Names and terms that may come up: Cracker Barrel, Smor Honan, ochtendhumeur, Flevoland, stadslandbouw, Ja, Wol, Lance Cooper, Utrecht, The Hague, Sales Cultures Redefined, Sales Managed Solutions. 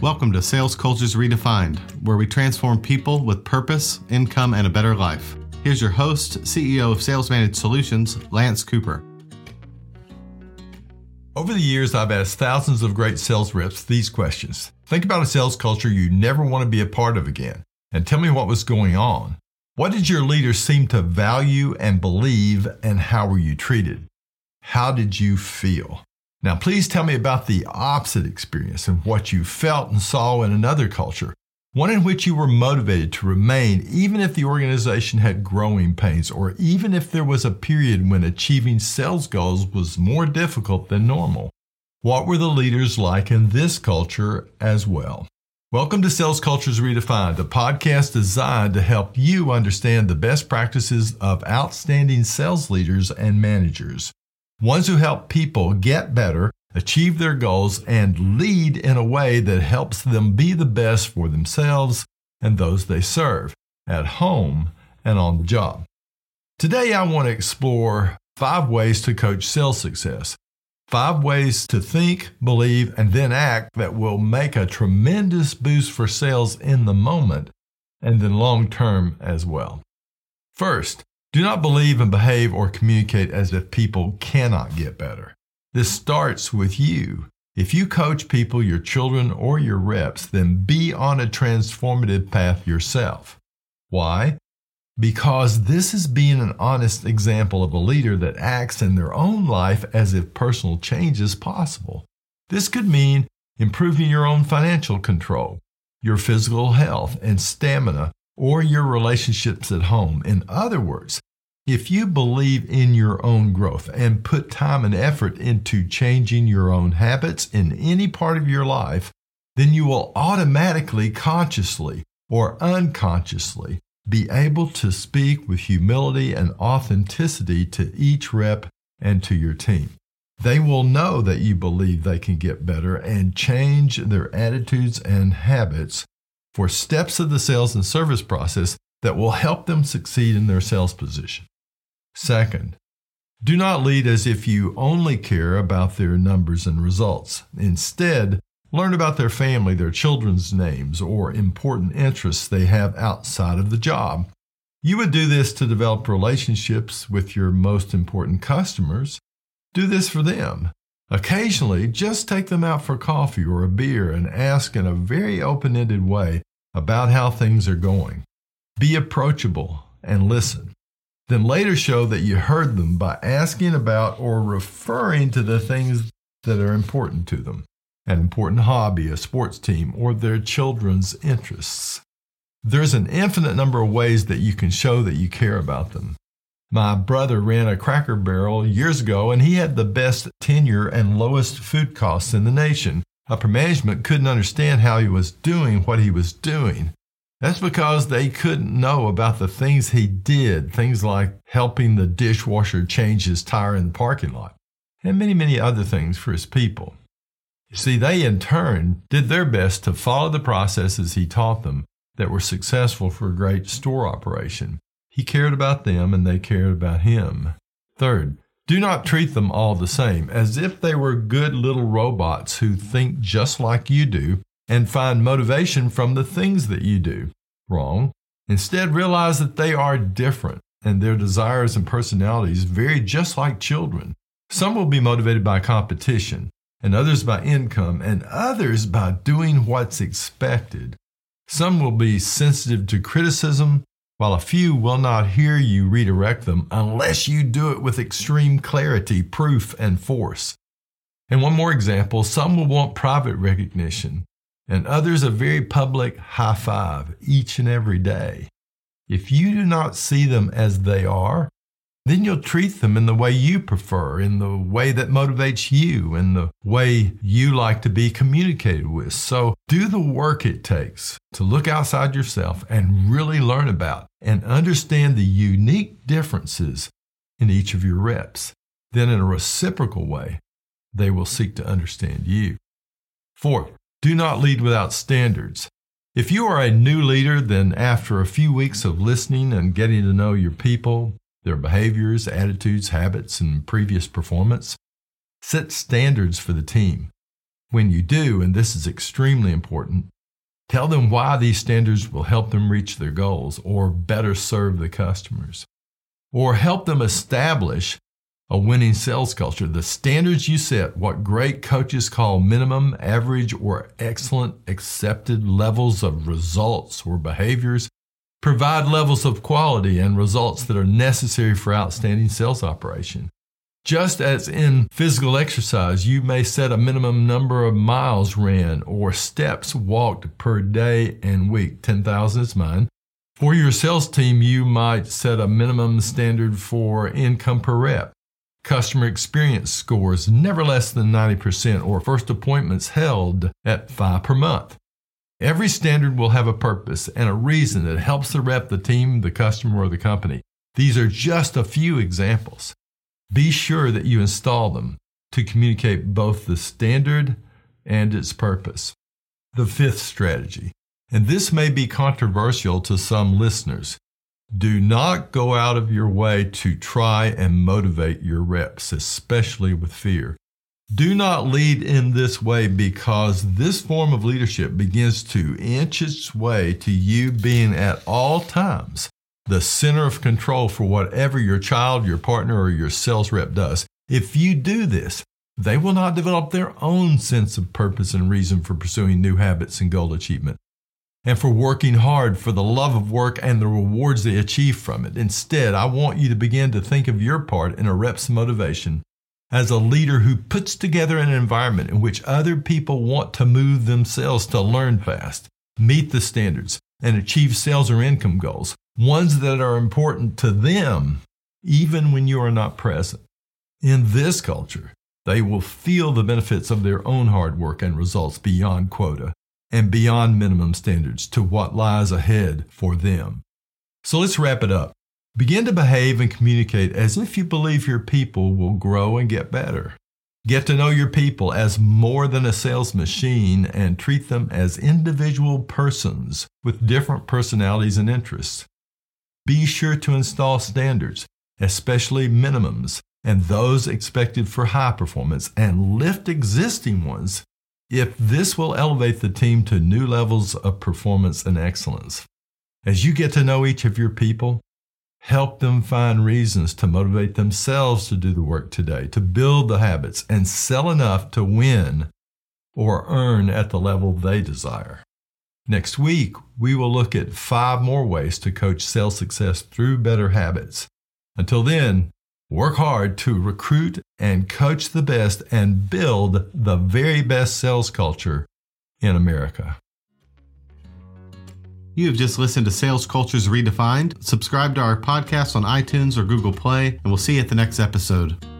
Welcome to Sales Cultures Redefined, where we transform people with purpose, income, and a better life. Here's your host, CEO of Sales Managed Solutions, Lance Cooper. Over the years, I've asked thousands of great sales reps these questions. Think about a sales culture you never want to be a part of again, and tell me what was going on. What did your leaders seem to value and believe, and how were you treated? How did you feel? Now, please tell me about the opposite experience and what you felt and saw in another culture, one in which you were motivated to remain even if the organization had growing pains or even if there was a period when achieving sales goals was more difficult than normal. What were the leaders like in this culture as well? Welcome to Sales Cultures Redefined, the podcast designed to help you understand the best practices of outstanding sales leaders and managers. Ones who help people get better, achieve their goals, and lead in a way that helps them be the best for themselves and those they serve, at home and on the job. Today, I want to explore 5 ways to coach sales success, 5 ways to think, believe, and then act that will make a tremendous boost for sales in the moment and then long-term as well. First, do not believe and behave or communicate as if people cannot get better. This starts with you. If you coach people, your children, or your reps, then be on a transformative path yourself. Why? Because this is being an honest example of a leader that acts in their own life as if personal change is possible. This could mean improving your own financial control, your physical health and stamina, or your relationships at home. In other words, if you believe in your own growth and put time and effort into changing your own habits in any part of your life, then you will automatically, consciously or unconsciously, be able to speak with humility and authenticity to each rep and to your team. They will know that you believe they can get better and change their attitudes and habits for steps of the sales and service process that will help them succeed in their sales position. Second, do not lead as if you only care about their numbers and results. Instead, learn about their family, their children's names, or important interests they have outside of the job. You would do this to develop relationships with your most important customers. Do this for them. Occasionally, just take them out for coffee or a beer and ask in a very open-ended way about how things are going. Be approachable and listen. Then later show that you heard them by asking about or referring to the things that are important to them, an important hobby, a sports team, or their children's interests. There's an infinite number of ways that you can show that you care about them. My brother ran a Cracker Barrel years ago, and he had the best tenure and lowest food costs in the nation. Upper management couldn't understand how he was doing what he was doing. That's because they couldn't know about the things he did, things like helping the dishwasher change his tire in the parking lot, and many, many other things for his people. You see, they in turn did their best to follow the processes he taught them that were successful for a great store operation. He cared about them and they cared about him. Third, do not treat them all the same, as if they were good little robots who think just like you do and find motivation from the things that you do. Wrong. Instead, realize that they are different and their desires and personalities vary just like children. Some will be motivated by competition, and others by income, and others by doing what's expected. Some will be sensitive to criticism, while a few will not hear you redirect them unless you do it with extreme clarity, proof, and force. And one more example, some will want private recognition, and others a very public high five each and every day. If you do not see them as they are, then you'll treat them in the way you prefer, in the way that motivates you, in the way you like to be communicated with. So do the work it takes to look outside yourself and really learn about and understand the unique differences in each of your reps. Then in a reciprocal way, they will seek to understand you. Fourth, do not lead without standards. If you are a new leader, then after a few weeks of listening and getting to know your people, their behaviors, attitudes, habits, and previous performance, set standards for the team. When you do, and this is extremely important, tell them why these standards will help them reach their goals or better serve the customers, or help them establish a winning sales culture. The standards you set, what great coaches call minimum, average, or excellent accepted levels of results or behaviors, provide levels of quality and results that are necessary for outstanding sales operation. Just as in physical exercise, you may set a minimum number of miles ran or steps walked per day and week, 10,000 is mine. For your sales team, you might set a minimum standard for income per rep, customer experience scores never less than 90%, or first appointments held at 5 per month. Every standard will have a purpose and a reason that helps the rep, the team, the customer, or the company. These are just a few examples. Be sure that you install them to communicate both the standard and its purpose. The fifth strategy, and this may be controversial to some listeners, do not go out of your way to try and motivate your reps, especially with fear. Do not lead in this way, because this form of leadership begins to inch its way to you being at all times the center of control for whatever your child, your partner, or your sales rep does. If you do this, they will not develop their own sense of purpose and reason for pursuing new habits and goal achievement, and for working hard for the love of work and the rewards they achieve from it. Instead, I want you to begin to think of your part in a rep's motivation as a leader who puts together an environment in which other people want to move themselves to learn fast, meet the standards, and achieve sales or income goals, ones that are important to them even when you are not present. In this culture, they will feel the benefits of their own hard work and results beyond quota and beyond minimum standards to what lies ahead for them. So let's wrap it up. Begin to behave and communicate as if you believe your people will grow and get better. Get to know your people as more than a sales machine and treat them as individual persons with different personalities and interests. Be sure to install standards, especially minimums, and those expected for high performance, and lift existing ones if this will elevate the team to new levels of performance and excellence. As you get to know each of your people, help them find reasons to motivate themselves to do the work today, to build the habits, and sell enough to win or earn at the level they desire. Next week, we will look at 5 more ways to coach sales success through better habits. Until then, work hard to recruit and coach the best and build the very best sales culture in America. You have just listened to Sales Cultures Redefined. Subscribe to our podcast on iTunes or Google Play, and we'll see you at the next episode.